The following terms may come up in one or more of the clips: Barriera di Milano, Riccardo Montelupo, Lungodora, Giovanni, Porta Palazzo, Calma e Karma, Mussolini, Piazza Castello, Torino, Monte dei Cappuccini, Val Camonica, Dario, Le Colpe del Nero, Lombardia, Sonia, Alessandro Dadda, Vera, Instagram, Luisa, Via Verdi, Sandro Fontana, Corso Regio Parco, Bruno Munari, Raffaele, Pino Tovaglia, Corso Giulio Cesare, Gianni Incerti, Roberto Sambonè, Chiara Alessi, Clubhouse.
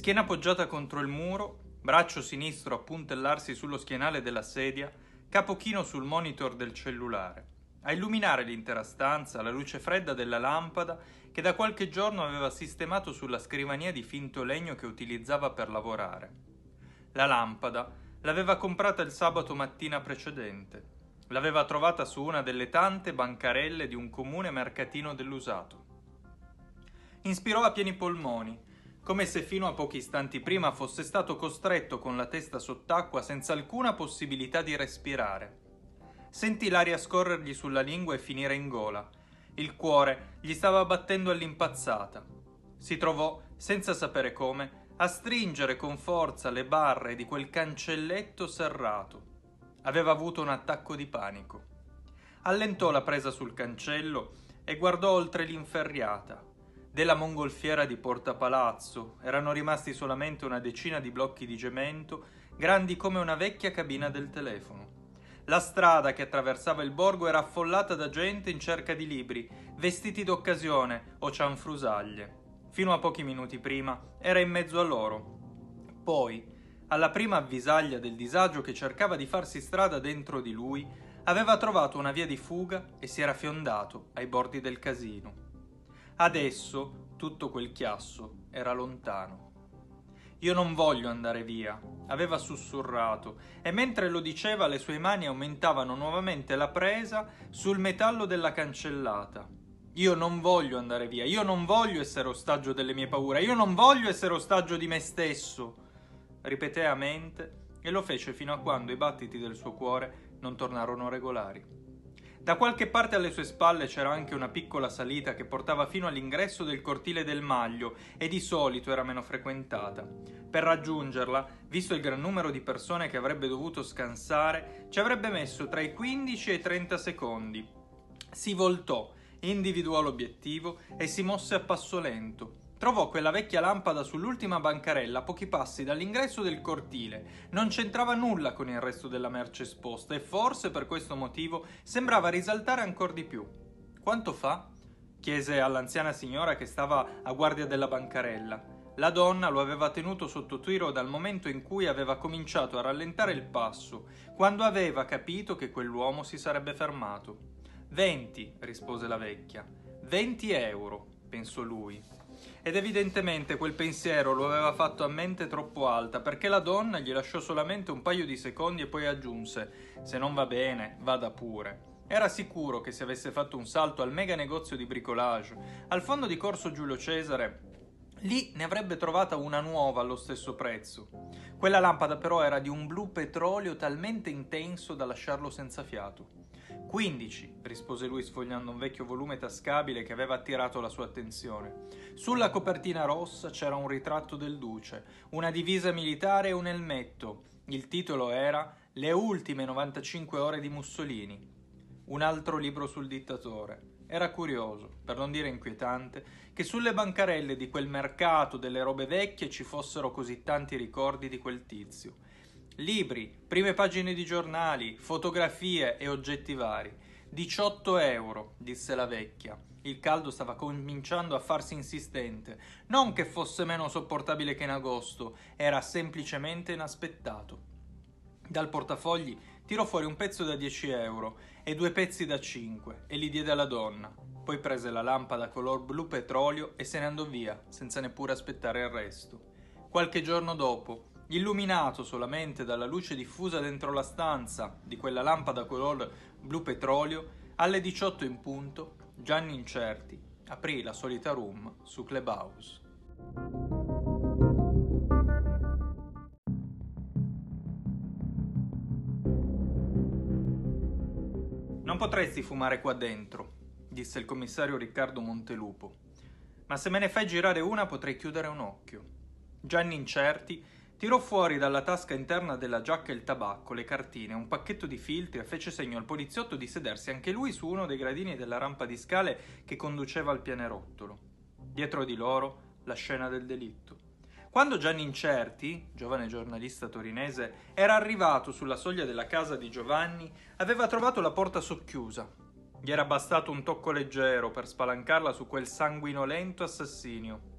Schiena appoggiata contro il muro, braccio sinistro a puntellarsi sullo schienale della sedia, capo chino sul monitor del cellulare. A illuminare l'intera stanza la luce fredda della lampada che da qualche giorno aveva sistemato sulla scrivania di finto legno che utilizzava per lavorare. La lampada l'aveva comprata il sabato mattina precedente. L'aveva trovata su una delle tante bancarelle di un comune mercatino dell'usato. Inspirò a pieni polmoni, come se fino a pochi istanti prima fosse stato costretto con la testa sott'acqua senza alcuna possibilità di respirare. Sentì l'aria scorrergli sulla lingua e finire in gola. Il cuore gli stava battendo all'impazzata. Si trovò, senza sapere come, a stringere con forza le barre di quel cancelletto serrato. Aveva avuto un attacco di panico. Allentò la presa sul cancello e guardò oltre l'inferriata. Della mongolfiera di Porta Palazzo erano rimasti solamente una decina di blocchi di cemento, grandi come una vecchia cabina del telefono. La strada che attraversava il borgo era affollata da gente in cerca di libri, vestiti d'occasione o cianfrusaglie. Fino a pochi minuti prima era in mezzo a loro. Poi, alla prima avvisaglia del disagio che cercava di farsi strada dentro di lui, aveva trovato una via di fuga e si era fiondato ai bordi del casino. Adesso tutto quel chiasso era lontano. «Io non voglio andare via», aveva sussurrato, e mentre lo diceva le sue mani aumentavano nuovamente la presa sul metallo della cancellata. «Io non voglio andare via, io non voglio essere ostaggio delle mie paure, io non voglio essere ostaggio di me stesso», ripeté a mente, e lo fece fino a quando i battiti del suo cuore non tornarono regolari. Da qualche parte alle sue spalle c'era anche una piccola salita che portava fino all'ingresso del cortile del Maglio e di solito era meno frequentata. Per raggiungerla, visto il gran numero di persone che avrebbe dovuto scansare, ci avrebbe messo tra i 15 e i 30 secondi. Si voltò, individuò l'obiettivo e si mosse a passo lento. Trovò quella vecchia lampada sull'ultima bancarella a pochi passi dall'ingresso del cortile. Non c'entrava nulla con il resto della merce esposta e forse per questo motivo sembrava risaltare ancor di più. «Quanto fa?» chiese all'anziana signora che stava a guardia della bancarella. La donna lo aveva tenuto sotto tiro dal momento in cui aveva cominciato a rallentare il passo, quando aveva capito che quell'uomo si sarebbe fermato. «20», rispose la vecchia. «20 euro», pensò lui. Ed evidentemente quel pensiero lo aveva fatto a mente troppo alta, perché la donna gli lasciò solamente un paio di secondi e poi aggiunse: «Se non va bene, vada pure». Era sicuro che se avesse fatto un salto al mega negozio di bricolage, al fondo di Corso Giulio Cesare, lì ne avrebbe trovata una nuova allo stesso prezzo. Quella lampada però era di un blu petrolio talmente intenso da lasciarlo senza fiato. 15, rispose lui sfogliando un vecchio volume tascabile che aveva attirato la sua attenzione. Sulla copertina rossa c'era un ritratto del duce, una divisa militare e un elmetto. Il titolo era «Le ultime 95 ore di Mussolini». Un altro libro sul dittatore. Era curioso, per non dire inquietante, che sulle bancarelle di quel mercato delle robe vecchie ci fossero così tanti ricordi di quel tizio. Libri, prime pagine di giornali, fotografie e oggetti vari. 18 euro, disse la vecchia. Il caldo stava cominciando a farsi insistente. Non che fosse meno sopportabile che in agosto, era semplicemente inaspettato. Dal portafogli tirò fuori un pezzo da 10 euro e due pezzi da 5 e li diede alla donna. Poi prese la lampada color blu petrolio e se ne andò via, senza neppure aspettare il resto. Qualche giorno dopo, illuminato solamente dalla luce diffusa dentro la stanza di quella lampada color blu petrolio, alle 18 in punto, Gianni Incerti aprì la solita room su Clubhouse. «Non potresti fumare qua dentro», disse il commissario Riccardo Montelupo, «ma se me ne fai girare una potrei chiudere un occhio». Gianni Incerti tirò fuori dalla tasca interna della giacca il tabacco, le cartine, un pacchetto di filtri e fece segno al poliziotto di sedersi anche lui su uno dei gradini della rampa di scale che conduceva al pianerottolo. Dietro di loro la scena del delitto. Quando Gianni Incerti, giovane giornalista torinese, era arrivato sulla soglia della casa di Giovanni, aveva trovato la porta socchiusa. Gli era bastato un tocco leggero per spalancarla su quel sanguinolento assassinio.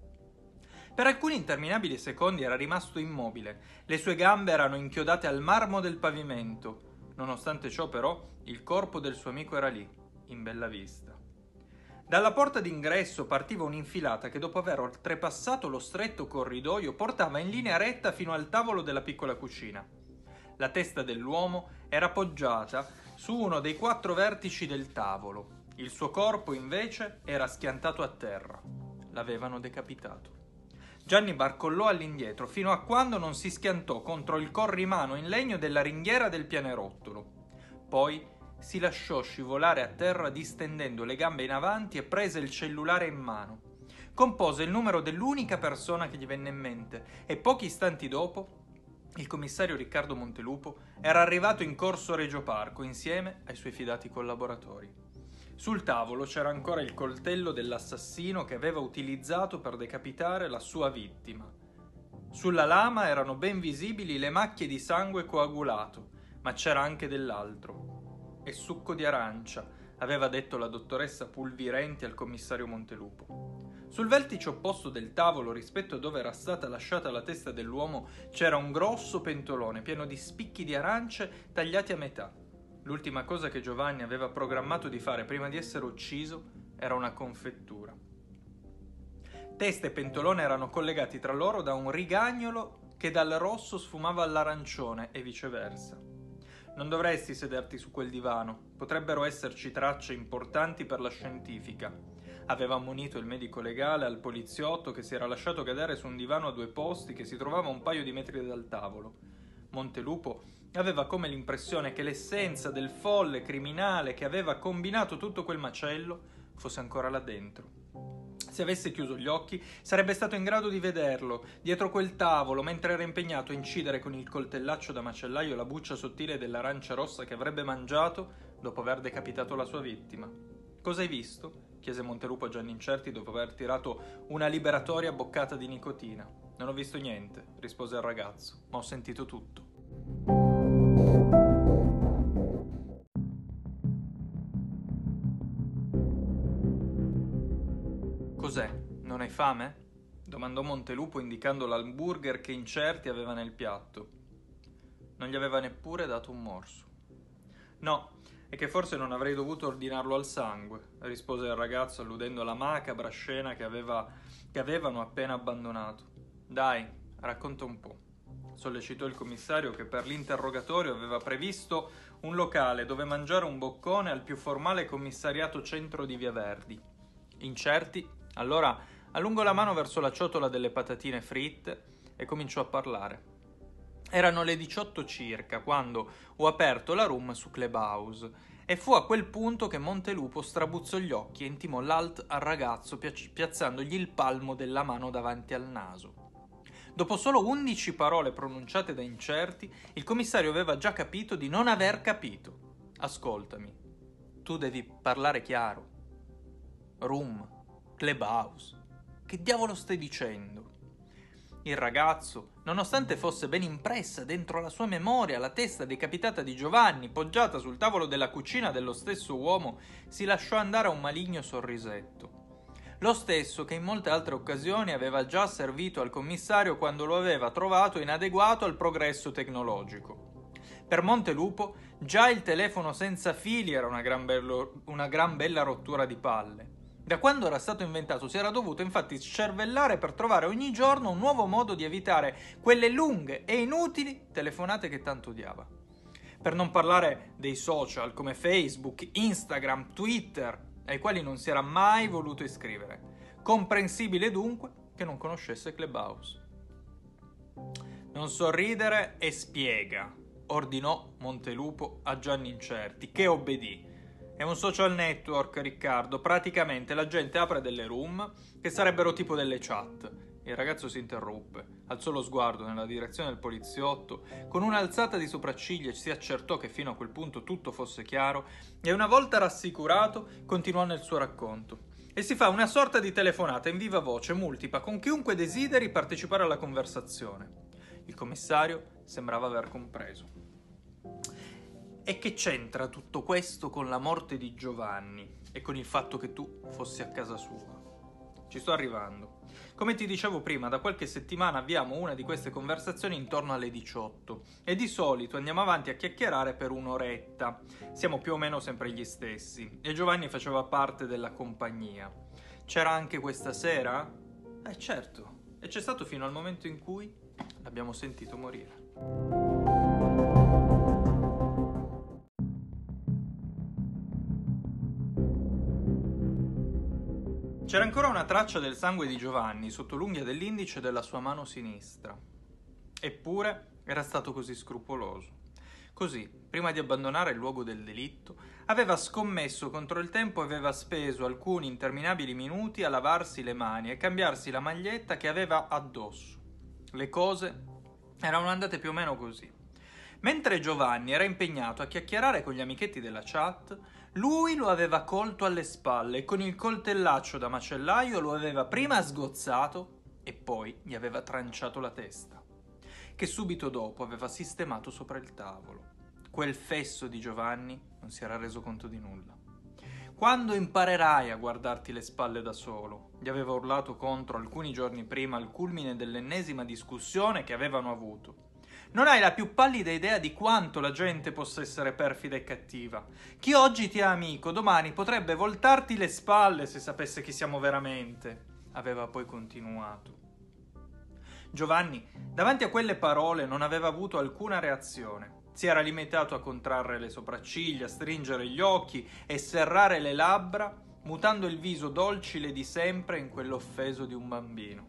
Per alcuni interminabili secondi era rimasto immobile, le sue gambe erano inchiodate al marmo del pavimento. Nonostante ciò, però, il corpo del suo amico era lì, in bella vista. Dalla porta d'ingresso partiva un'infilata che, dopo aver oltrepassato lo stretto corridoio, portava in linea retta fino al tavolo della piccola cucina. La testa dell'uomo era appoggiata su uno dei 4 vertici del tavolo. Il suo corpo, invece, era schiantato a terra. L'avevano decapitato. Gianni barcollò all'indietro fino a quando non si schiantò contro il corrimano in legno della ringhiera del pianerottolo. Poi si lasciò scivolare a terra distendendo le gambe in avanti e prese il cellulare in mano. Compose il numero dell'unica persona che gli venne in mente e pochi istanti dopo il commissario Riccardo Montelupo era arrivato in Corso Regio Parco insieme ai suoi fidati collaboratori. Sul tavolo c'era ancora il coltello dell'assassino che aveva utilizzato per decapitare la sua vittima. Sulla lama erano ben visibili le macchie di sangue coagulato, ma c'era anche dell'altro. E succo di arancia, aveva detto la dottoressa Pulvirenti al commissario Montelupo. Sul vertice opposto del tavolo, rispetto a dove era stata lasciata la testa dell'uomo, c'era un grosso pentolone pieno di spicchi di arance tagliati a metà. L'ultima cosa che Giovanni aveva programmato di fare prima di essere ucciso era una confettura. Testa e pentolone erano collegati tra loro da un rigagnolo che dal rosso sfumava all'arancione e viceversa. Non dovresti sederti su quel divano, potrebbero esserci tracce importanti per la scientifica. Aveva ammonito il medico legale al poliziotto che si era lasciato cadere su un divano a 2 posti che si trovava a un paio di metri dal tavolo. Montelupo aveva come l'impressione che l'essenza del folle criminale che aveva combinato tutto quel macello fosse ancora là dentro. Se avesse chiuso gli occhi sarebbe stato in grado di vederlo, dietro quel tavolo, mentre era impegnato a incidere con il coltellaccio da macellaio la buccia sottile dell'arancia rossa che avrebbe mangiato dopo aver decapitato la sua vittima. «Cosa hai visto?» chiese Montelupo a Gianni Incerti dopo aver tirato una liberatoria boccata di nicotina. «Non ho visto niente», rispose il ragazzo, «ma ho sentito tutto». «Cos'è? Non hai fame?» domandò Montelupo indicando l'hamburger che Incerti aveva nel piatto. Non gli aveva neppure dato un morso. «No, è che forse non avrei dovuto ordinarlo al sangue», rispose il ragazzo alludendo alla macabra scena che avevano appena abbandonato. «Dai, racconta un po'», sollecitò il commissario che per l'interrogatorio aveva previsto un locale dove mangiare un boccone al più formale commissariato centro di Via Verdi. Incerti, allora, allungò la mano verso la ciotola delle patatine fritte e cominciò a parlare. Erano le 18 circa quando ho aperto la room su Clubhouse e fu a quel punto che Montelupo strabuzzò gli occhi e intimò l'alt al ragazzo piazzandogli il palmo della mano davanti al naso. Dopo solo 11 parole pronunciate da Incerti, il commissario aveva già capito di non aver capito. «Ascoltami, tu devi parlare chiaro. Room, Clubhouse, che diavolo stai dicendo?» Il ragazzo, nonostante fosse ben impressa dentro la sua memoria la testa decapitata di Giovanni, poggiata sul tavolo della cucina dello stesso uomo, si lasciò andare a un maligno sorrisetto. Lo stesso che in molte altre occasioni aveva già servito al commissario quando lo aveva trovato inadeguato al progresso tecnologico. Per Montelupo già il telefono senza fili era una gran bella rottura di palle. Da quando era stato inventato si era dovuto infatti scervellare per trovare ogni giorno un nuovo modo di evitare quelle lunghe e inutili telefonate che tanto odiava. Per non parlare dei social come Facebook, Instagram, Twitter, ai quali non si era mai voluto iscrivere. Comprensibile dunque che non conoscesse Clubhouse. «Non sorridere e spiega», ordinò Montelupo a Gianni Incerti, che obbedì. «È un social network, Riccardo, praticamente la gente apre delle room che sarebbero tipo delle chat». Il ragazzo si interruppe, alzò lo sguardo nella direzione del poliziotto, con un'alzata di sopracciglia si accertò che fino a quel punto tutto fosse chiaro e una volta rassicurato continuò nel suo racconto. «E si fa una sorta di telefonata in viva voce multipla con chiunque desideri partecipare alla conversazione». Il commissario sembrava aver compreso. «E che c'entra tutto questo con la morte di Giovanni e con il fatto che tu fossi a casa sua?» Ci sto arrivando. Come ti dicevo prima, da qualche settimana abbiamo una di queste conversazioni intorno alle 18 e di solito andiamo avanti a chiacchierare per un'oretta. Siamo più o meno sempre gli stessi e Giovanni faceva parte della compagnia. C'era anche questa sera? Certo. E c'è stato fino al momento in cui l'abbiamo sentito morire. C'era ancora una traccia del sangue di Giovanni sotto l'unghia dell'indice della sua mano sinistra. Eppure era stato così scrupoloso. Così, prima di abbandonare il luogo del delitto, aveva scommesso contro il tempo e aveva speso alcuni interminabili minuti a lavarsi le mani e cambiarsi la maglietta che aveva addosso. Le cose erano andate più o meno così. Mentre Giovanni era impegnato a chiacchierare con gli amichetti della chat, lui lo aveva colto alle spalle e con il coltellaccio da macellaio lo aveva prima sgozzato e poi gli aveva tranciato la testa, che subito dopo aveva sistemato sopra il tavolo. Quel fesso di Giovanni non si era reso conto di nulla. «Quando imparerai a guardarti le spalle da solo», gli aveva urlato contro alcuni giorni prima al culmine dell'ennesima discussione che avevano avuto. Non hai la più pallida idea di quanto la gente possa essere perfida e cattiva. Chi oggi ti è amico, domani potrebbe voltarti le spalle se sapesse chi siamo veramente, aveva poi continuato. Giovanni, davanti a quelle parole, non aveva avuto alcuna reazione. Si era limitato a contrarre le sopracciglia, stringere gli occhi e serrare le labbra, mutando il viso dolcile di sempre in quell'offeso di un bambino.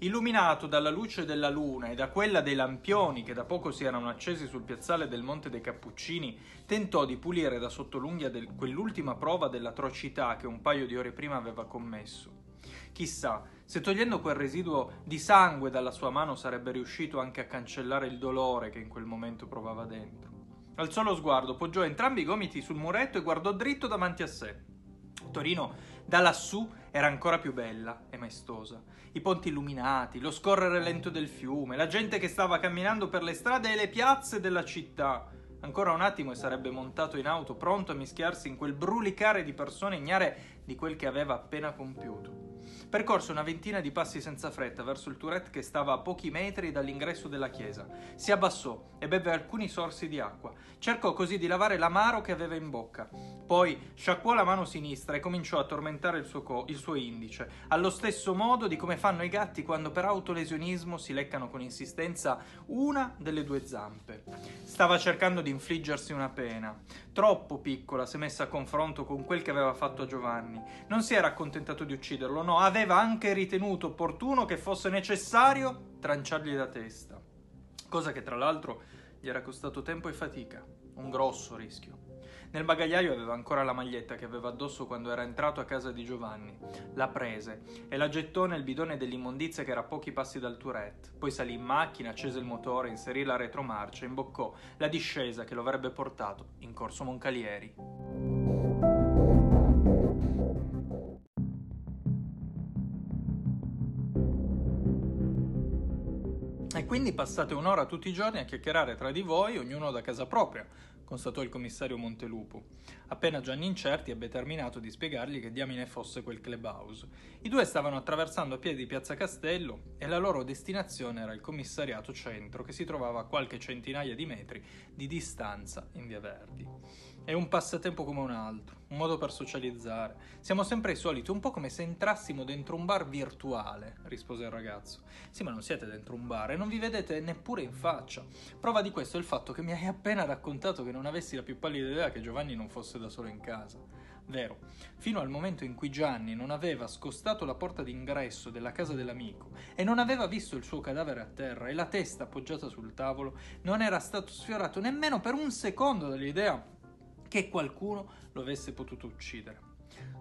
Illuminato dalla luce della luna e da quella dei lampioni che da poco si erano accesi sul piazzale del Monte dei Cappuccini, tentò di pulire da sotto l'unghia quell'ultima prova dell'atrocità che un paio di ore prima aveva commesso. Chissà se togliendo quel residuo di sangue dalla sua mano sarebbe riuscito anche a cancellare il dolore che in quel momento provava dentro. Alzò lo sguardo, poggiò entrambi i gomiti sul muretto e guardò dritto davanti a sé. Torino da lassù era ancora più bella e maestosa. I ponti illuminati, lo scorrere lento del fiume, la gente che stava camminando per le strade e le piazze della città. Ancora un attimo e sarebbe montato in auto, pronto a mischiarsi in quel brulicare di persone ignare di quel che aveva appena compiuto. Percorse una ventina di passi senza fretta verso il Tourette che stava a pochi metri dall'ingresso della chiesa. Si abbassò e bevve alcuni sorsi di acqua. Cercò così di lavare l'amaro che aveva in bocca. Poi sciacquò la mano sinistra e cominciò a tormentare il suo indice, allo stesso modo di come fanno i gatti quando per autolesionismo si leccano con insistenza una delle due zampe. Stava cercando di infliggersi una pena, troppo piccola se messa a confronto con quel che aveva fatto a Giovanni. Non si era accontentato di ucciderlo, no, aveva anche ritenuto opportuno che fosse necessario tranciargli la testa, cosa che tra l'altro gli era costato tempo e fatica, un grosso rischio. Nel bagagliaio aveva ancora la maglietta che aveva addosso quando era entrato a casa di Giovanni. La prese e la gettò nel bidone dell'immondizia che era a pochi passi dal Tourette. Poi salì in macchina, accese il motore, inserì la retromarcia, imboccò la discesa che lo avrebbe portato in Corso Moncalieri. E quindi passate un'ora tutti i giorni a chiacchierare tra di voi, ognuno da casa propria, constatò il commissario Montelupo, appena Gianni Incerti ebbe terminato di spiegargli che diamine fosse quel clubhouse. I due stavano attraversando a piedi Piazza Castello e la loro destinazione era il commissariato centro, che si trovava a qualche centinaia di metri di distanza in Via Verdi. È un passatempo come un altro, un modo per socializzare. Siamo sempre i soliti, un po' come se entrassimo dentro un bar virtuale, rispose il ragazzo. Sì, ma non siete dentro un bar e non vi vedete neppure in faccia. Prova di questo è il fatto che mi hai appena raccontato che non avessi la più pallida idea che Giovanni non fosse da solo in casa. Vero, fino al momento in cui Gianni non aveva scostato la porta d'ingresso della casa dell'amico e non aveva visto il suo cadavere a terra e la testa appoggiata sul tavolo, non era stato sfiorato nemmeno per un secondo dall'idea che qualcuno lo avesse potuto uccidere.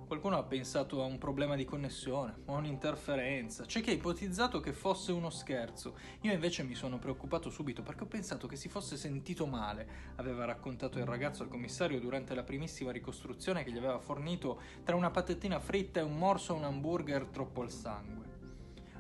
Qualcuno ha pensato a un problema di connessione, a un'interferenza, c'è chi ha ipotizzato che fosse uno scherzo. Io invece mi sono preoccupato subito perché ho pensato che si fosse sentito male, aveva raccontato il ragazzo al commissario durante la primissima ricostruzione che gli aveva fornito tra una patatina fritta e un morso a un hamburger troppo al sangue.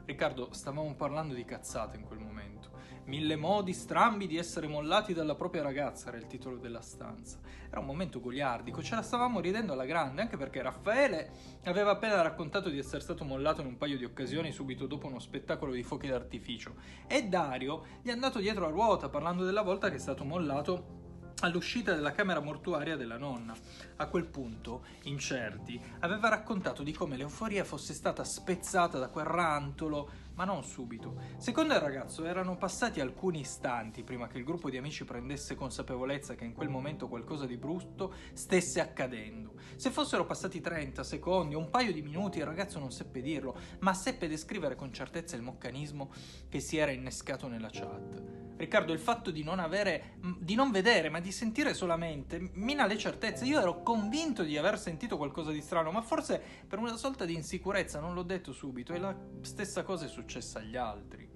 Riccardo, stavamo parlando di cazzate in quel momento. Mille modi strambi di essere mollati dalla propria ragazza era il titolo della stanza. Era un momento goliardico, ce la stavamo ridendo alla grande, anche perché Raffaele aveva appena raccontato di essere stato mollato in un paio di occasioni subito dopo uno spettacolo di fuochi d'artificio e Dario gli è andato dietro a ruota parlando della volta che è stato mollato all'uscita della camera mortuaria della nonna. A quel punto, Incerti aveva raccontato di come l'euforia fosse stata spezzata da quel rantolo, ma non subito. Secondo il ragazzo erano passati alcuni istanti prima che il gruppo di amici prendesse consapevolezza che in quel momento qualcosa di brutto stesse accadendo. Se fossero passati 30 secondi o un paio di minuti, il ragazzo non seppe dirlo, ma seppe descrivere con certezza il meccanismo che si era innescato nella chat. Riccardo, il fatto di non vedere, ma di sentire solamente, mina le certezze. Io ero convinto di aver sentito qualcosa di strano, ma forse per una sorta di insicurezza non l'ho detto subito, e la stessa cosa è successa agli altri.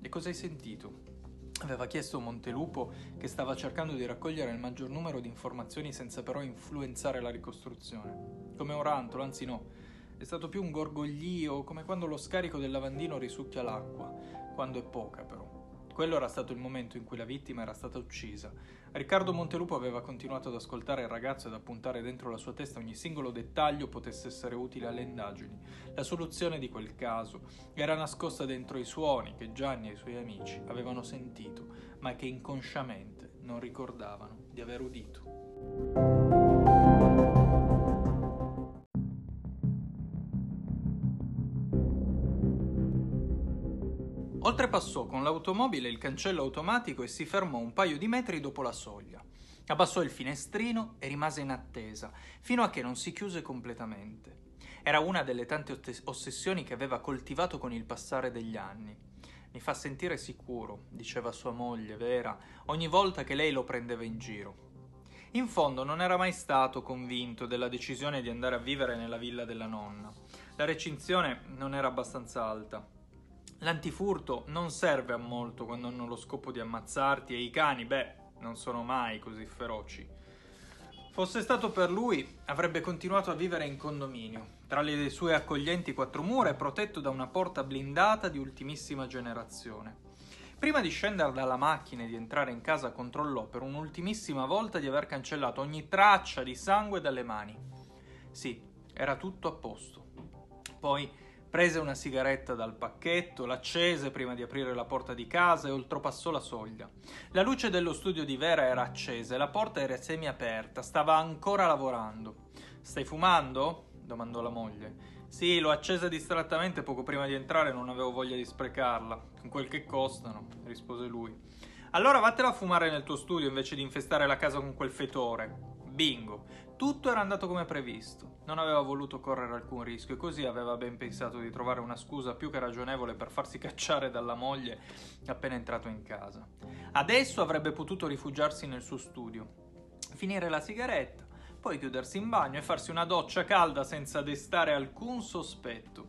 E cosa hai sentito? Aveva chiesto Montelupo, che stava cercando di raccogliere il maggior numero di informazioni senza però influenzare la ricostruzione. Come un rantolo, anzi no. È stato più un gorgoglio, come quando lo scarico del lavandino risucchia l'acqua, quando è poca però. Quello era stato il momento in cui la vittima era stata uccisa. Riccardo Montelupo aveva continuato ad ascoltare il ragazzo ed a puntare dentro la sua testa ogni singolo dettaglio potesse essere utile alle indagini. La soluzione di quel caso era nascosta dentro i suoni che Gianni e i suoi amici avevano sentito, ma che inconsciamente non ricordavano di aver udito. Oltrepassò con l'automobile il cancello automatico e si fermò un paio di metri dopo la soglia. Abbassò il finestrino e rimase in attesa, fino a che non si chiuse completamente. Era una delle tante ossessioni che aveva coltivato con il passare degli anni. «Mi fa sentire sicuro», diceva sua moglie, Vera, ogni volta che lei lo prendeva in giro. In fondo non era mai stato convinto della decisione di andare a vivere nella villa della nonna. La recinzione non era abbastanza alta. L'antifurto non serve a molto quando hanno lo scopo di ammazzarti e i cani, non sono mai così feroci. Fosse stato per lui, avrebbe continuato a vivere in condominio, tra le sue accoglienti quattro mura e protetto da una porta blindata di ultimissima generazione. Prima di scendere dalla macchina e di entrare in casa controllò per un'ultimissima volta di aver cancellato ogni traccia di sangue dalle mani. Sì, era tutto a posto. Poi prese una sigaretta dal pacchetto, l'accese prima di aprire la porta di casa e oltrepassò la soglia. La luce dello studio di Vera era accesa e la porta era semiaperta, stava ancora lavorando. «Stai fumando?» domandò la moglie. «Sì, l'ho accesa distrattamente poco prima di entrare, non avevo voglia di sprecarla, con quel che costano», rispose lui. «Allora vattela a fumare nel tuo studio invece di infestare la casa con quel fetore». Bingo! Tutto era andato come previsto. Non aveva voluto correre alcun rischio e così aveva ben pensato di trovare una scusa più che ragionevole per farsi cacciare dalla moglie appena entrato in casa. Adesso avrebbe potuto rifugiarsi nel suo studio, finire la sigaretta, poi chiudersi in bagno e farsi una doccia calda senza destare alcun sospetto.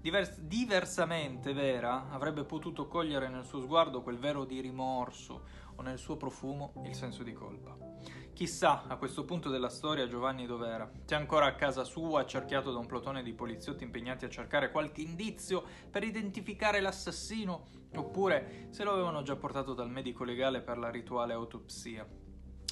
Diversamente Vera avrebbe potuto cogliere nel suo sguardo quel velo di rimorso o nel suo profumo il senso di colpa. Chissà a questo punto della storia Giovanni dov'era, se ancora a casa sua accerchiato da un plotone di poliziotti impegnati a cercare qualche indizio per identificare l'assassino, oppure se lo avevano già portato dal medico legale per la rituale autopsia.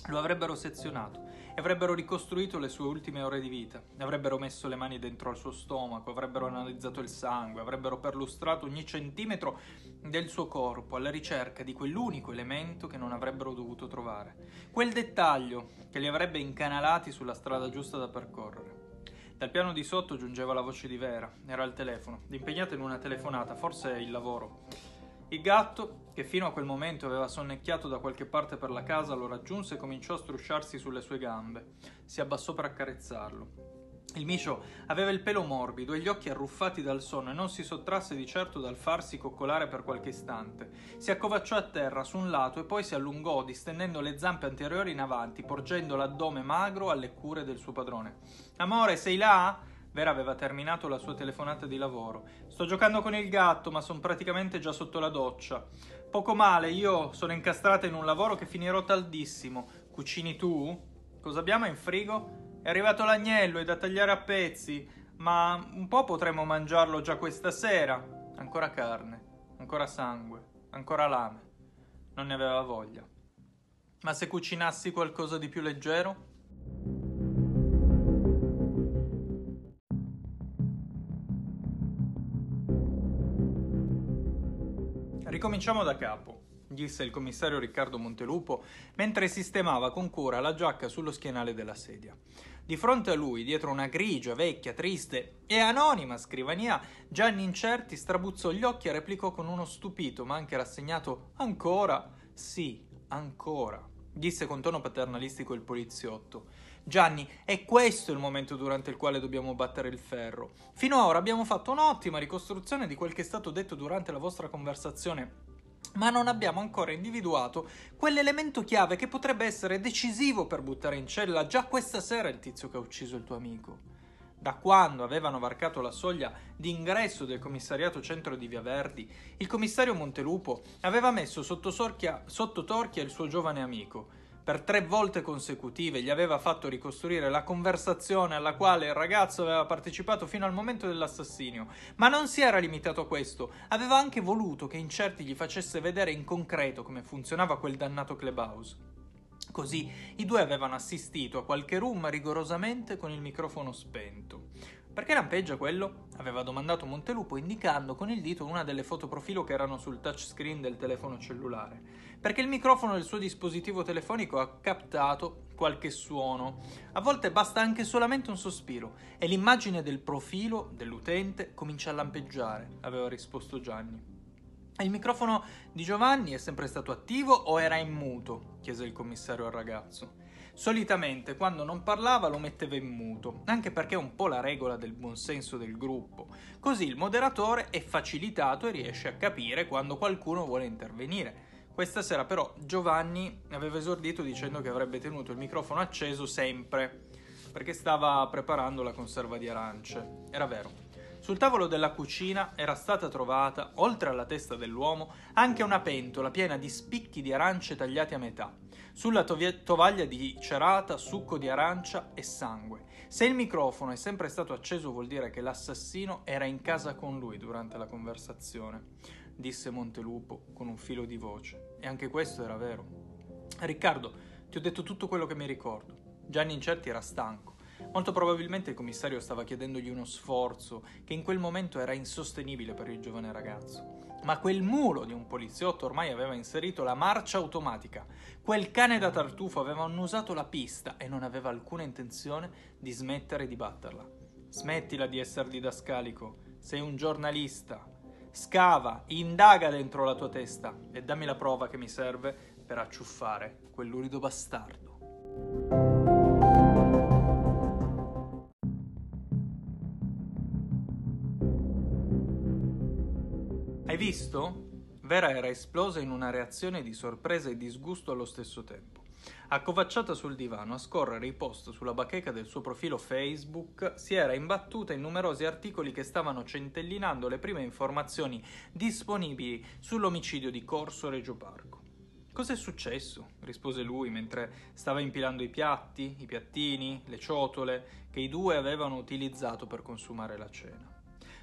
Lo avrebbero sezionato e avrebbero ricostruito le sue ultime ore di vita, avrebbero messo le mani dentro al suo stomaco, avrebbero analizzato il sangue, avrebbero perlustrato ogni centimetro del suo corpo alla ricerca di quell'unico elemento che non avrebbero dovuto trovare, quel dettaglio che li avrebbe incanalati sulla strada giusta da percorrere. Dal piano di sotto giungeva la voce di Vera, era al telefono, impegnata in una telefonata, forse il lavoro. Il gatto, che fino a quel momento aveva sonnecchiato da qualche parte per la casa, lo raggiunse e cominciò a strusciarsi sulle sue gambe. Si abbassò per accarezzarlo. Il micio aveva il pelo morbido e gli occhi arruffati dal sonno e non si sottrasse di certo dal farsi coccolare per qualche istante. Si accovacciò a terra su un lato e poi si allungò, distendendo le zampe anteriori in avanti, porgendo l'addome magro alle cure del suo padrone. «Amore, sei là?» Vera aveva terminato la sua telefonata di lavoro. «Sto giocando con il gatto, ma sono praticamente già sotto la doccia. Poco male, io sono incastrata in un lavoro che finirò tardissimo. Cucini tu? Cosa abbiamo in frigo? È arrivato l'agnello, è da tagliare a pezzi, ma un po' potremmo mangiarlo già questa sera. Ancora carne, ancora sangue, ancora lame. non ne aveva voglia. Ma se cucinassi qualcosa di più leggero? Ricominciamo da capo, disse il commissario Riccardo Montelupo mentre sistemava con cura la giacca sullo schienale della sedia. Di fronte a lui, dietro una grigia, vecchia, triste e anonima scrivania, Gianni Incerti strabuzzò gli occhi e replicò con uno stupito ma anche rassegnato: "Ancora? Sì, ancora", disse con tono paternalistico il poliziotto. "Gianni, è questo il momento durante il quale dobbiamo battere il ferro. Fino ad ora abbiamo fatto un'ottima ricostruzione di quel che è stato detto durante la vostra conversazione, ma non abbiamo ancora individuato quell'elemento chiave che potrebbe essere decisivo per buttare in cella già questa sera il tizio che ha ucciso il tuo amico." Da quando avevano varcato la soglia d'ingresso del commissariato centro di Via Verdi, il commissario Montelupo aveva messo sotto torchia il suo giovane amico. Per 3 volte consecutive gli aveva fatto ricostruire la conversazione alla quale il ragazzo aveva partecipato fino al momento dell'assassinio, ma non si era limitato a questo, aveva anche voluto che Incerti gli facesse vedere in concreto come funzionava quel dannato clubhouse. Così i due avevano assistito a qualche room rigorosamente con il microfono spento. "Perché lampeggia quello?" aveva domandato Montelupo indicando con il dito una delle foto profilo che erano sul touchscreen del telefono cellulare. "Perché il microfono del suo dispositivo telefonico ha captato qualche suono. A volte basta anche solamente un sospiro e l'immagine del profilo dell'utente comincia a lampeggiare", aveva risposto Gianni. "Il microfono di Giovanni è sempre stato attivo o era in muto?" chiese il commissario al ragazzo. "Solitamente quando non parlava lo metteva in muto, anche perché è un po' la regola del buonsenso del gruppo. Così il moderatore è facilitato e riesce a capire quando qualcuno vuole intervenire. Questa sera però Giovanni aveva esordito dicendo che avrebbe tenuto il microfono acceso sempre, perché stava preparando la conserva di arance. Era vero. Sul tavolo della cucina era stata trovata, oltre alla testa dell'uomo, anche una pentola piena di spicchi di arance tagliati a metà. Sulla tovaglia di cerata, succo di arancia e sangue. Se il microfono è sempre stato acceso vuol dire che l'assassino era in casa con lui durante la conversazione", disse Montelupo con un filo di voce. E anche questo era vero. "Riccardo, ti ho detto tutto quello che mi ricordo." Gianni Incerti era stanco. Molto probabilmente il commissario stava chiedendogli uno sforzo che in quel momento era insostenibile per il giovane ragazzo. Ma quel mulo di un poliziotto ormai aveva inserito la marcia automatica. Quel cane da tartufo aveva annusato la pista e non aveva alcuna intenzione di smettere di batterla. "Smettila di essere didascalico, sei un giornalista. Scava, indaga dentro la tua testa e dammi la prova che mi serve per acciuffare quell'urido bastardo." "Hai visto?" Vera era esplosa in una reazione di sorpresa e disgusto allo stesso tempo. Accovacciata sul divano a scorrere i post sulla bacheca del suo profilo Facebook, si era imbattuta in numerosi articoli che stavano centellinando le prime informazioni disponibili sull'omicidio di Corso Regio Parco. "Cos'è successo?" rispose lui mentre stava impilando i piatti, i piattini, le ciotole che i due avevano utilizzato per consumare la cena.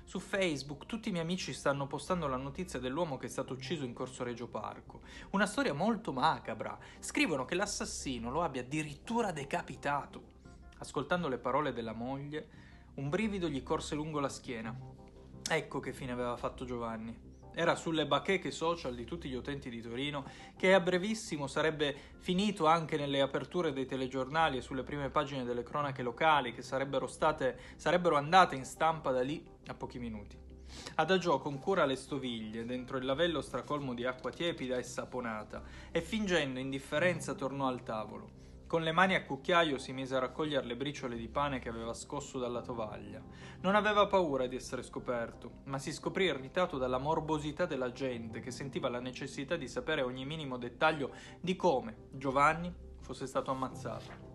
"Su Facebook tutti i miei amici stanno postando la notizia dell'uomo che è stato ucciso in Corso Regio Parco. Una storia molto macabra. Scrivono che l'assassino lo abbia addirittura decapitato." Ascoltando le parole della moglie, un brivido gli corse lungo la schiena. Ecco che fine aveva fatto Giovanni. Era sulle bacheche social di tutti gli utenti di Torino, che a brevissimo sarebbe finito anche nelle aperture dei telegiornali e sulle prime pagine delle cronache locali, che sarebbero andate in stampa da lì a pochi minuti. Adagiò con cura le stoviglie dentro il lavello stracolmo di acqua tiepida e saponata e fingendo indifferenza tornò al tavolo. Con le mani a cucchiaio si mise a raccogliere le briciole di pane che aveva scosso dalla tovaglia. Non aveva paura di essere scoperto, ma si scoprì irritato dalla morbosità della gente che sentiva la necessità di sapere ogni minimo dettaglio di come Giovanni fosse stato ammazzato.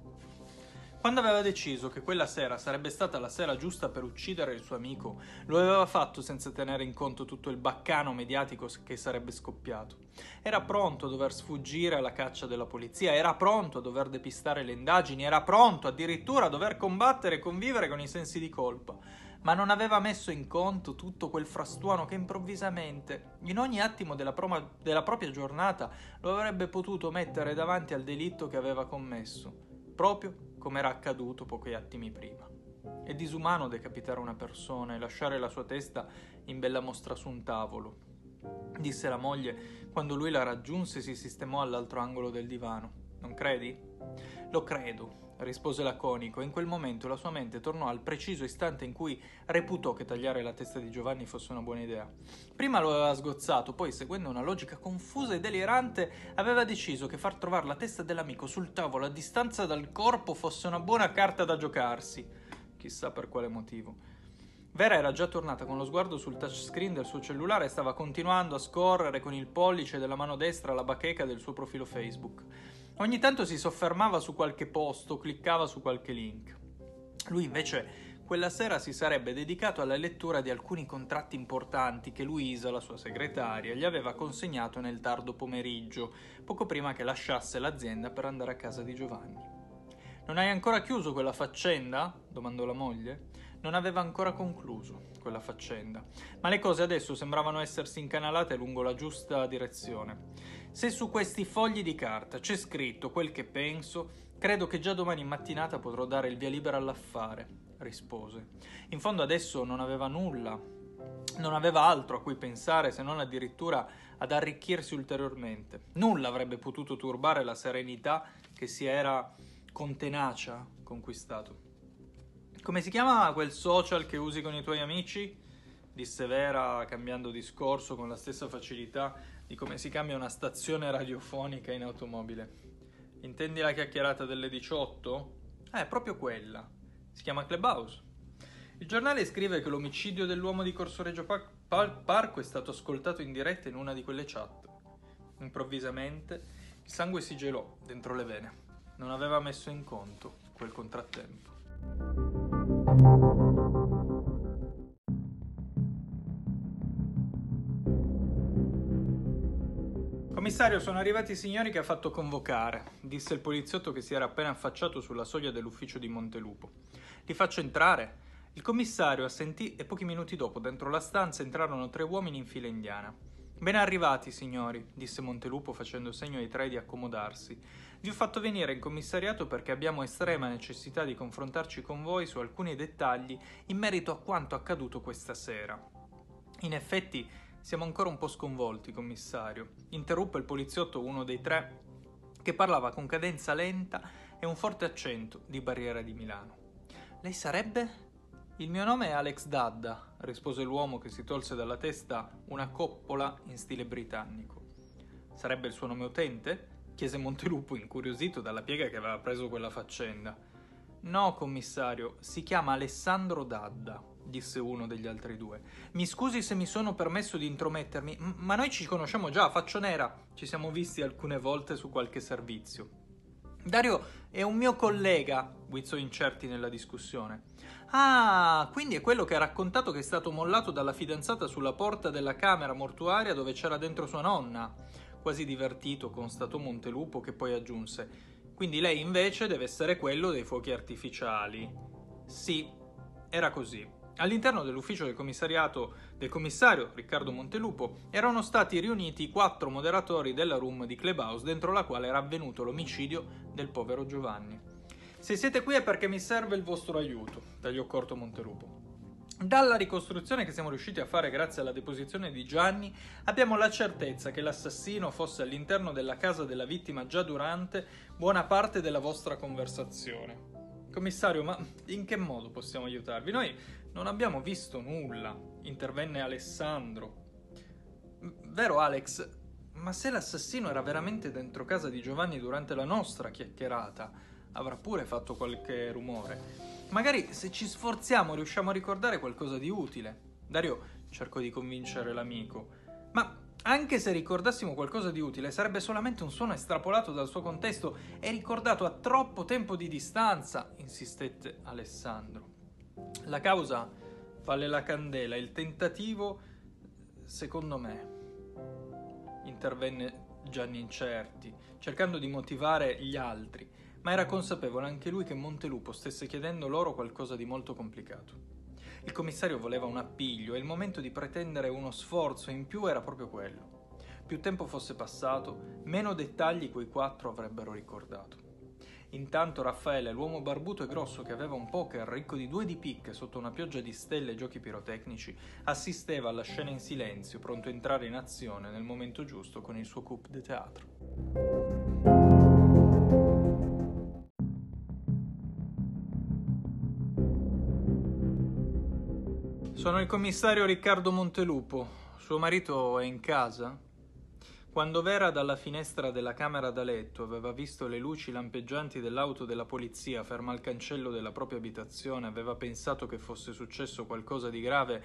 Quando aveva deciso che quella sera sarebbe stata la sera giusta per uccidere il suo amico, lo aveva fatto senza tenere in conto tutto il baccano mediatico che sarebbe scoppiato. Era pronto a dover sfuggire alla caccia della polizia, era pronto a dover depistare le indagini, era pronto addirittura a dover combattere e convivere con i sensi di colpa. ma non aveva messo in conto tutto quel frastuono che improvvisamente, in ogni attimo della propria giornata, lo avrebbe potuto mettere davanti al delitto che aveva commesso, proprio come era accaduto pochi attimi prima. È disumano decapitare una persona e lasciare la sua testa in bella mostra su un tavolo, disse la moglie quando lui la raggiunse e si sistemò all'altro angolo del divano. Non credi? Lo credo, rispose laconico, e in quel momento la sua mente tornò al preciso istante in cui reputò che tagliare la testa di Giovanni fosse una buona idea. Prima lo aveva sgozzato, poi, seguendo una logica confusa e delirante, aveva deciso che far trovare la testa dell'amico sul tavolo a distanza dal corpo fosse una buona carta da giocarsi, chissà per quale motivo. Vera era già tornata con lo sguardo sul touchscreen del suo cellulare e stava continuando a scorrere con il pollice della mano destra la bacheca del suo profilo Facebook. Ogni tanto si soffermava su qualche post o cliccava su qualche link. Lui invece quella sera si sarebbe dedicato alla lettura di alcuni contratti importanti che Luisa, la sua segretaria, gli aveva consegnato nel tardo pomeriggio, poco prima che lasciasse l'azienda per andare a casa di Giovanni. «Non hai ancora chiuso quella faccenda?» domandò la moglie. Non aveva ancora concluso quella faccenda, ma le cose adesso sembravano essersi incanalate lungo la giusta direzione. Se su questi fogli di carta c'è scritto quel che penso, credo che già domani mattinata potrò dare il via libera all'affare, rispose. In fondo adesso non aveva nulla, non aveva altro a cui pensare se non addirittura ad arricchirsi ulteriormente. Nulla avrebbe potuto turbare la serenità che si era con tenacia conquistato. «Come si chiama quel social che usi con i tuoi amici?» disse Vera, cambiando discorso con la stessa facilità di come si cambia una stazione radiofonica in automobile. «Intendi la chiacchierata delle 18?» «È proprio quella. Si chiama Clubhouse. Il giornale scrive che l'omicidio dell'uomo di Corso Regio Parco è stato ascoltato in diretta in una di quelle chat. Improvvisamente il sangue si gelò dentro le vene. Non aveva messo in conto quel contrattempo». «Commissario, sono arrivati i signori che ha fatto convocare», disse il poliziotto che si era appena affacciato sulla soglia dell'ufficio di Montelupo. «Li faccio entrare?» Il commissario assentì e pochi minuti dopo, dentro la stanza, entrarono 3 uomini in fila indiana. «Ben arrivati, signori», disse Montelupo facendo segno ai 3 di accomodarsi. «Vi ho fatto venire in commissariato perché abbiamo estrema necessità di confrontarci con voi su alcuni dettagli in merito a quanto accaduto questa sera». «In effetti siamo ancora un po' sconvolti, commissario», interruppe il poliziotto, uno dei 3, che parlava con cadenza lenta e un forte accento di Barriera di Milano. «Lei sarebbe?» «Il mio nome è Alex Dadda», rispose l'uomo che si tolse dalla testa una coppola in stile britannico. «Sarebbe il suo nome utente?» chiese Montelupo, incuriosito dalla piega che aveva preso quella faccenda. «No, commissario, si chiama Alessandro Dadda», disse uno degli altri 2. «Mi scusi se mi sono permesso di intromettermi, ma noi ci conosciamo già, faccio nera. Ci siamo visti alcune volte su qualche servizio». «Dario è un mio collega», guizzò Incerti nella discussione. «Ah, quindi è quello che ha raccontato che è stato mollato dalla fidanzata sulla porta della camera mortuaria dove c'era dentro sua nonna», quasi divertito constatò Montelupo, che poi aggiunse: «Quindi lei invece deve essere quello dei fuochi artificiali». «Sì, era così». All'interno dell'ufficio del commissariato del commissario Riccardo Montelupo erano stati riuniti i 4 moderatori della room di Clubhouse dentro la quale era avvenuto l'omicidio del povero Giovanni. «Se siete qui è perché mi serve il vostro aiuto», tagliò corto Montelupo. «Dalla ricostruzione che siamo riusciti a fare grazie alla deposizione di Gianni, abbiamo la certezza che l'assassino fosse all'interno della casa della vittima già durante buona parte della vostra conversazione». «Commissario, ma in che modo possiamo aiutarvi? Noi non abbiamo visto nulla», intervenne Alessandro. «Vero, Alex, ma se l'assassino era veramente dentro casa di Giovanni durante la nostra chiacchierata, avrà pure fatto qualche rumore. Magari se ci sforziamo riusciamo a ricordare qualcosa di utile». Dario cercò di convincere l'amico. «Ma anche se ricordassimo qualcosa di utile, sarebbe solamente un suono estrapolato dal suo contesto e ricordato a troppo tempo di distanza», insistette Alessandro. «La causa vale la candela, il tentativo, secondo me», intervenne Gianni Incerti, cercando di motivare gli altri, ma era consapevole anche lui che Montelupo stesse chiedendo loro qualcosa di molto complicato. Il commissario voleva un appiglio e il momento di pretendere uno sforzo in più era proprio quello. Più tempo fosse passato, meno dettagli quei quattro avrebbero ricordato. Intanto Raffaele, l'uomo barbuto e grosso che aveva un poker ricco di 2 di picche sotto una pioggia di stelle e giochi pirotecnici, assisteva alla scena in silenzio, pronto a entrare in azione nel momento giusto con il suo coup de teatro. Sono il commissario Riccardo Montelupo. Suo marito è in casa? Quando Vera dalla finestra della camera da letto aveva visto le luci lampeggianti dell'auto della polizia ferma al cancello della propria abitazione, aveva pensato che fosse successo qualcosa di grave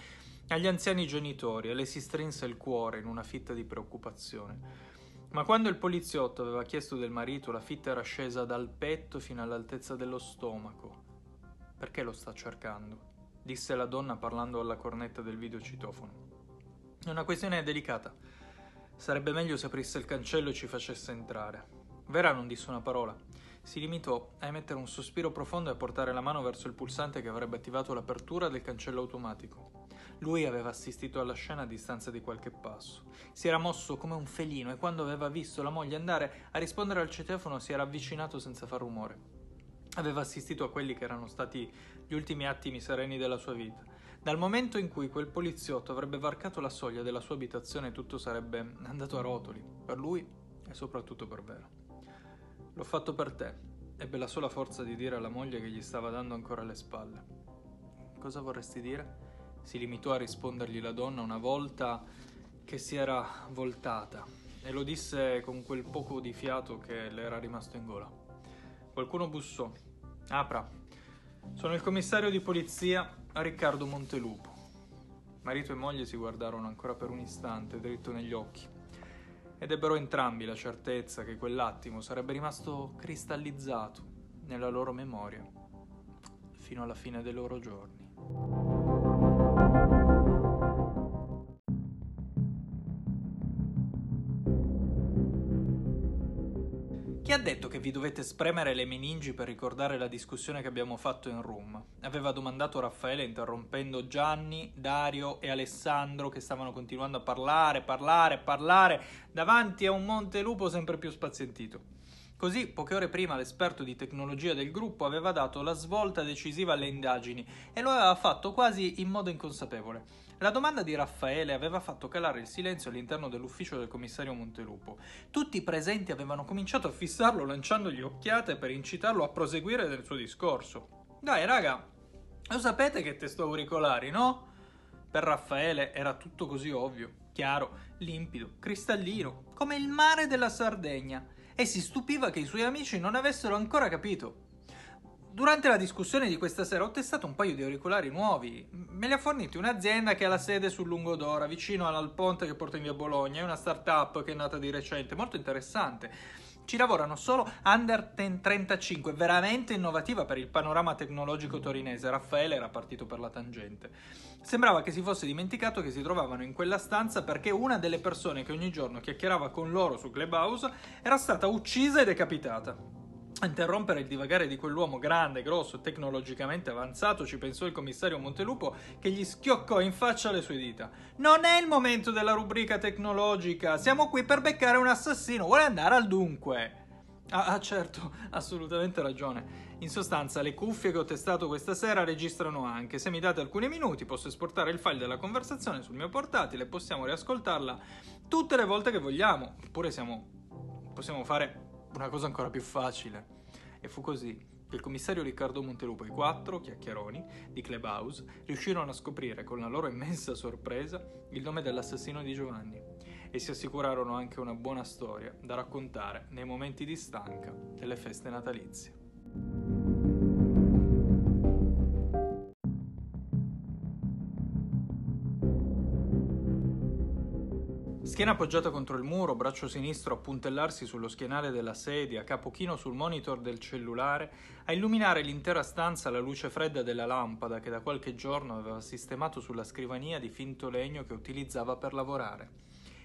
agli anziani genitori e le si strinse il cuore in una fitta di preoccupazione. Ma quando il poliziotto aveva chiesto del marito, la fitta era scesa dal petto fino all'altezza dello stomaco. «Perché lo sta cercando?» disse la donna parlando alla cornetta del videocitofono. «È una questione delicata. Sarebbe meglio se aprisse il cancello e ci facesse entrare». Vera non disse una parola. Si limitò a emettere un sospiro profondo e a portare la mano verso il pulsante che avrebbe attivato l'apertura del cancello automatico. Lui aveva assistito alla scena a distanza di qualche passo. Si era mosso come un felino e quando aveva visto la moglie andare a rispondere al citofono si era avvicinato senza far rumore. Aveva assistito a quelli che erano stati gli ultimi attimi sereni della sua vita. Dal momento in cui quel poliziotto avrebbe varcato la soglia della sua abitazione, tutto sarebbe andato a rotoli, per lui e soprattutto per Vera. «L'ho fatto per te», ebbe la sola forza di dire alla moglie che gli stava dando ancora le spalle. «Cosa vorresti dire?» si limitò a rispondergli la donna una volta che si era voltata, e lo disse con quel poco di fiato che le era rimasto in gola. Qualcuno bussò. «Apra. Sono il commissario di polizia Riccardo Montelupo». Marito e moglie si guardarono ancora per un istante, dritto negli occhi, ed ebbero entrambi la certezza che quell'attimo sarebbe rimasto cristallizzato nella loro memoria fino alla fine dei loro giorni. «Chi ha detto che vi dovete spremere le meningi per ricordare la discussione che abbiamo fatto in room?» aveva domandato Raffaele interrompendo Gianni, Dario e Alessandro che stavano continuando a parlare davanti a un Montelupo sempre più spazientito. Così, poche ore prima, l'esperto di tecnologia del gruppo aveva dato la svolta decisiva alle indagini e lo aveva fatto quasi in modo inconsapevole. La domanda di Raffaele aveva fatto calare il silenzio all'interno dell'ufficio del commissario Montelupo. Tutti i presenti avevano cominciato a fissarlo lanciandogli occhiate per incitarlo a proseguire nel suo discorso. «Dai raga, lo sapete che testo auricolari, no?» Per Raffaele era tutto così ovvio, chiaro, limpido, cristallino, come il mare della Sardegna, e si stupiva che i suoi amici non avessero ancora capito. «Durante la discussione di questa sera ho testato un paio di auricolari nuovi. Me li ha forniti un'azienda che ha la sede sul Lungodora, vicino al ponte che porta in via Bologna. È una startup che è nata di recente, molto interessante. Ci lavorano solo under 35, veramente innovativa per il panorama tecnologico torinese». Raffaele era partito per la tangente. Sembrava che si fosse dimenticato che si trovavano in quella stanza perché una delle persone che ogni giorno chiacchierava con loro su Clubhouse era stata uccisa e decapitata. A interrompere il divagare di quell'uomo grande, grosso e tecnologicamente avanzato ci pensò il commissario Montelupo, che gli schioccò in faccia le sue dita. «Non è il momento della rubrica tecnologica, siamo qui per beccare un assassino, vuole andare al dunque». «Ah certo, assolutamente ragione. In sostanza le cuffie che ho testato questa sera registrano anche. Se mi date alcuni minuti posso esportare il file della conversazione sul mio portatile e possiamo riascoltarla tutte le volte che vogliamo. Oppure possiamo fare una cosa ancora più facile». E fu così che il commissario Riccardo Montelupo e i 4 chiacchieroni di Clubhouse riuscirono a scoprire con la loro immensa sorpresa il nome dell'assassino di Giovanni e si assicurarono anche una buona storia da raccontare nei momenti di stanca delle feste natalizie. Schiena appoggiata contro il muro, braccio sinistro a puntellarsi sullo schienale della sedia, capo chino sul monitor del cellulare, a illuminare l'intera stanza la luce fredda della lampada che da qualche giorno aveva sistemato sulla scrivania di finto legno che utilizzava per lavorare.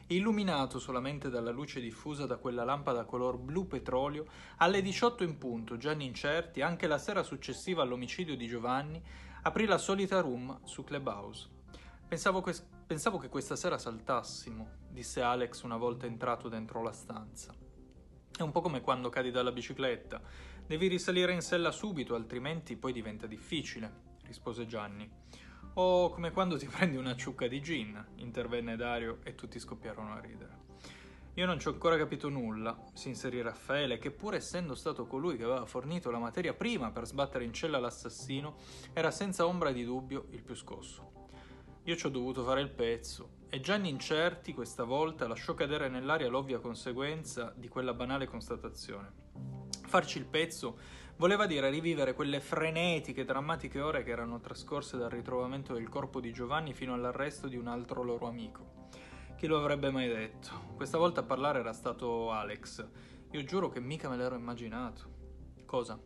Illuminato solamente dalla luce diffusa da quella lampada color blu petrolio, alle 18 in punto Gianni Incerti, anche la sera successiva all'omicidio di Giovanni, aprì la solita room su Clubhouse. Pensavo che questa sera saltassimo, disse Alex una volta entrato dentro la stanza. È un po' come quando cadi dalla bicicletta. Devi risalire in sella subito, altrimenti poi diventa difficile, rispose Gianni. O come quando ti prendi una ciucca di gin, intervenne Dario e tutti scoppiarono a ridere. Io non ci ho ancora capito nulla, si inserì Raffaele, che pur essendo stato colui che aveva fornito la materia prima per sbattere in cella l'assassino, era senza ombra di dubbio il più scosso. Io ci ho dovuto fare il pezzo, e Gianni Incerti questa volta lasciò cadere nell'aria l'ovvia conseguenza di quella banale constatazione. Farci il pezzo voleva dire rivivere quelle frenetiche, drammatiche ore che erano trascorse dal ritrovamento del corpo di Giovanni fino all'arresto di un altro loro amico. Chi lo avrebbe mai detto? Questa volta a parlare era stato Alex. Io giuro che mica me l'ero immaginato. Cosa?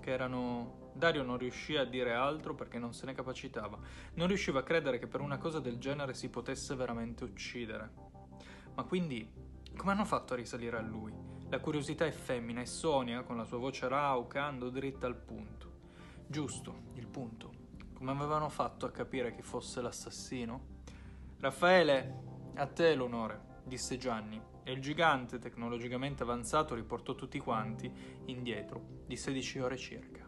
Che erano... Dario non riuscì a dire altro perché non se ne capacitava. Non riusciva a credere che per una cosa del genere si potesse veramente uccidere. Ma quindi, come hanno fatto a risalire a lui? La curiosità è femmina e Sonia, con la sua voce rauca, andò dritta al punto. Giusto, il punto. Come avevano fatto a capire chi fosse l'assassino? Raffaele, a te l'onore, disse Gianni, e il gigante tecnologicamente avanzato riportò tutti quanti indietro di 16 ore circa.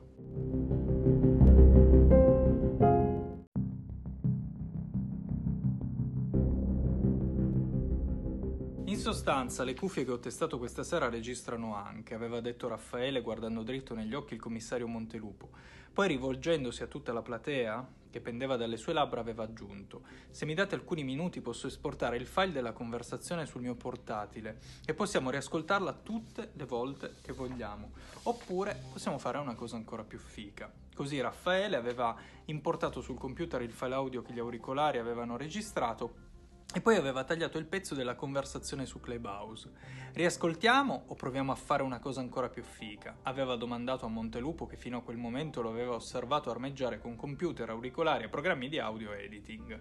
In sostanza, le cuffie che ho testato questa sera registrano anche, aveva detto Raffaele guardando dritto negli occhi il commissario Montelupo. Poi, rivolgendosi a tutta la platea che pendeva dalle sue labbra, aveva aggiunto: se mi date alcuni minuti posso esportare il file della conversazione sul mio portatile e possiamo riascoltarla tutte le volte che vogliamo. Oppure possiamo fare una cosa ancora più fica. Così Raffaele aveva importato sul computer il file audio che gli auricolari avevano registrato e poi aveva tagliato il pezzo della conversazione su Clubhouse. Riascoltiamo o proviamo a fare una cosa ancora più fica? Aveva domandato a Montelupo, che fino a quel momento lo aveva osservato armeggiare con computer, auricolari e programmi di audio editing.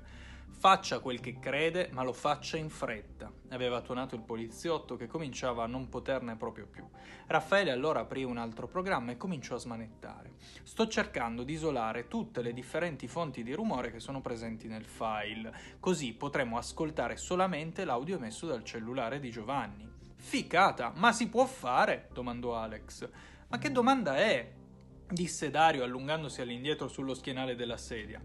Faccia quel che crede, ma lo faccia in fretta, aveva tuonato il poliziotto, che cominciava a non poterne proprio più. Raffaele allora aprì un altro programma e cominciò a smanettare. Sto cercando di isolare tutte le differenti fonti di rumore che sono presenti nel file, così potremo ascoltare solamente l'audio emesso dal cellulare di Giovanni. Ficata, ma si può fare? Domandò Alex. Ma che domanda è? Disse Dario allungandosi all'indietro sullo schienale della sedia.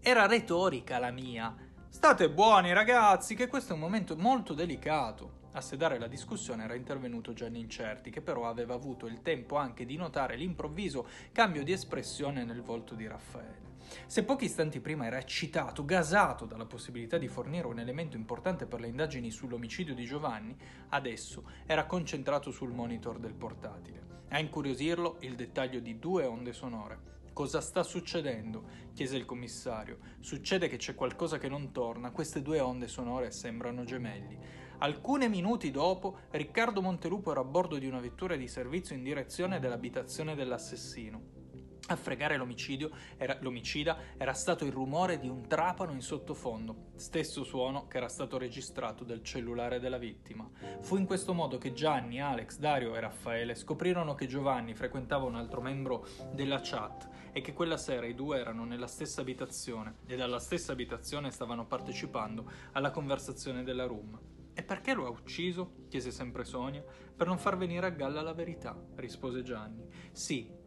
Era retorica la mia. State buoni ragazzi, che questo è un momento molto delicato. A sedare la discussione era intervenuto Gianni Incerti, che però aveva avuto il tempo anche di notare l'improvviso cambio di espressione nel volto di Raffaele. Se pochi istanti prima era eccitato, gasato dalla possibilità di fornire un elemento importante per le indagini sull'omicidio di Giovanni, adesso era concentrato sul monitor del portatile. A incuriosirlo il dettaglio di 2 onde sonore. Cosa sta succedendo? Chiese il commissario. Succede che c'è qualcosa che non torna, queste 2 onde sonore sembrano gemelli. Alcuni minuti dopo, Riccardo Montelupo era a bordo di una vettura di servizio in direzione dell'abitazione dell'assassino. A fregare l'omicida era stato il rumore di un trapano in sottofondo, stesso suono che era stato registrato dal cellulare della vittima. Fu in questo modo che Gianni, Alex, Dario e Raffaele scoprirono che Giovanni frequentava un altro membro della chat e che quella sera i due erano nella stessa abitazione e dalla stessa abitazione stavano partecipando alla conversazione della room. «E perché lo ha ucciso?» chiese sempre Sonia. «Per non far venire a galla la verità», rispose Gianni. «Sì».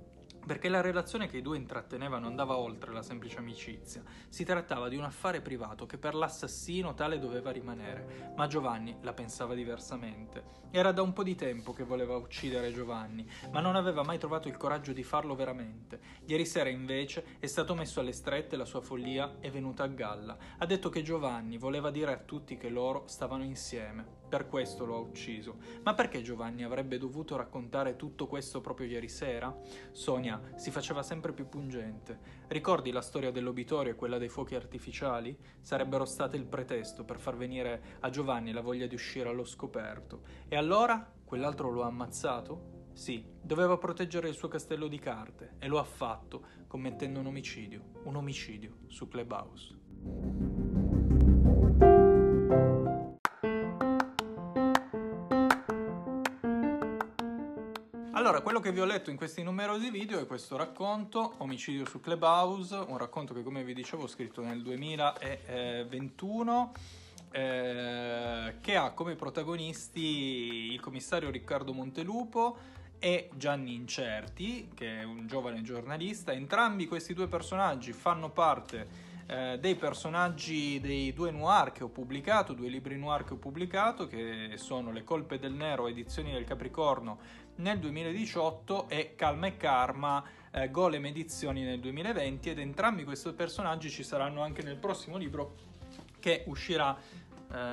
Perché la relazione che i due intrattenevano andava oltre la semplice amicizia. Si trattava di un affare privato che per l'assassino tale doveva rimanere, ma Giovanni la pensava diversamente. Era da un po' di tempo che voleva uccidere Giovanni, ma non aveva mai trovato il coraggio di farlo veramente. Ieri sera invece è stato messo alle strette, la sua follia è venuta a galla. Ha detto che Giovanni voleva dire a tutti che loro stavano insieme. Per questo lo ha ucciso. Ma perché Giovanni avrebbe dovuto raccontare tutto questo proprio ieri sera? Sonia si faceva sempre più pungente. Ricordi la storia dell'obitorio e quella dei fuochi artificiali? Sarebbero state il pretesto per far venire a Giovanni la voglia di uscire allo scoperto. E allora? Quell'altro lo ha ammazzato? Sì, doveva proteggere il suo castello di carte e lo ha fatto commettendo un omicidio su Clubhouse. Allora, quello che vi ho letto in questi numerosi video è questo racconto, Omicidio su Clubhouse, un racconto che, come vi dicevo, ho scritto nel 2021, che ha come protagonisti il commissario Riccardo Montelupo e Gianni Incerti, che è un giovane giornalista. Entrambi questi due personaggi fanno parte dei personaggi dei due noir che ho pubblicato, due libri noir che ho pubblicato, che sono Le Colpe del Nero, edizioni del Capricorno, nel 2018, e Calma e Karma, Golem edizioni, nel 2020, ed entrambi questi personaggi ci saranno anche nel prossimo libro che uscirà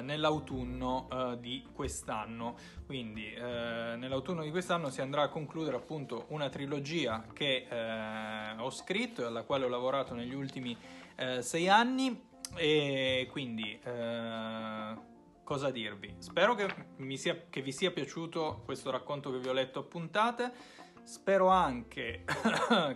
nell'autunno di quest'anno. Quindi nell'autunno di quest'anno si andrà a concludere appunto una trilogia che ho scritto e alla quale ho lavorato negli ultimi 6 anni, e quindi cosa dirvi? Spero che vi sia piaciuto questo racconto che vi ho letto a puntate. Spero anche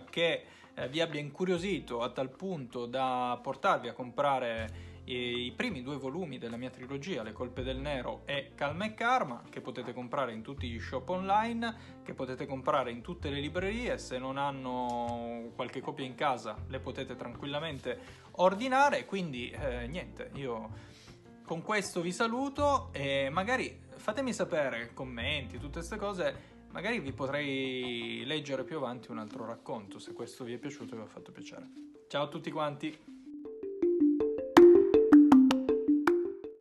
che vi abbia incuriosito a tal punto da portarvi a comprare i primi 2 volumi della mia trilogia, Le Colpe del Nero e Calma e Karma, che potete comprare in tutti gli shop online, che potete comprare in tutte le librerie. Se non hanno qualche copia in casa le potete tranquillamente ordinare. Quindi niente, io con questo vi saluto e magari fatemi sapere, commenti, tutte queste cose, magari vi potrei leggere più avanti un altro racconto, se questo vi è piaciuto e vi ha fatto piacere. Ciao a tutti quanti!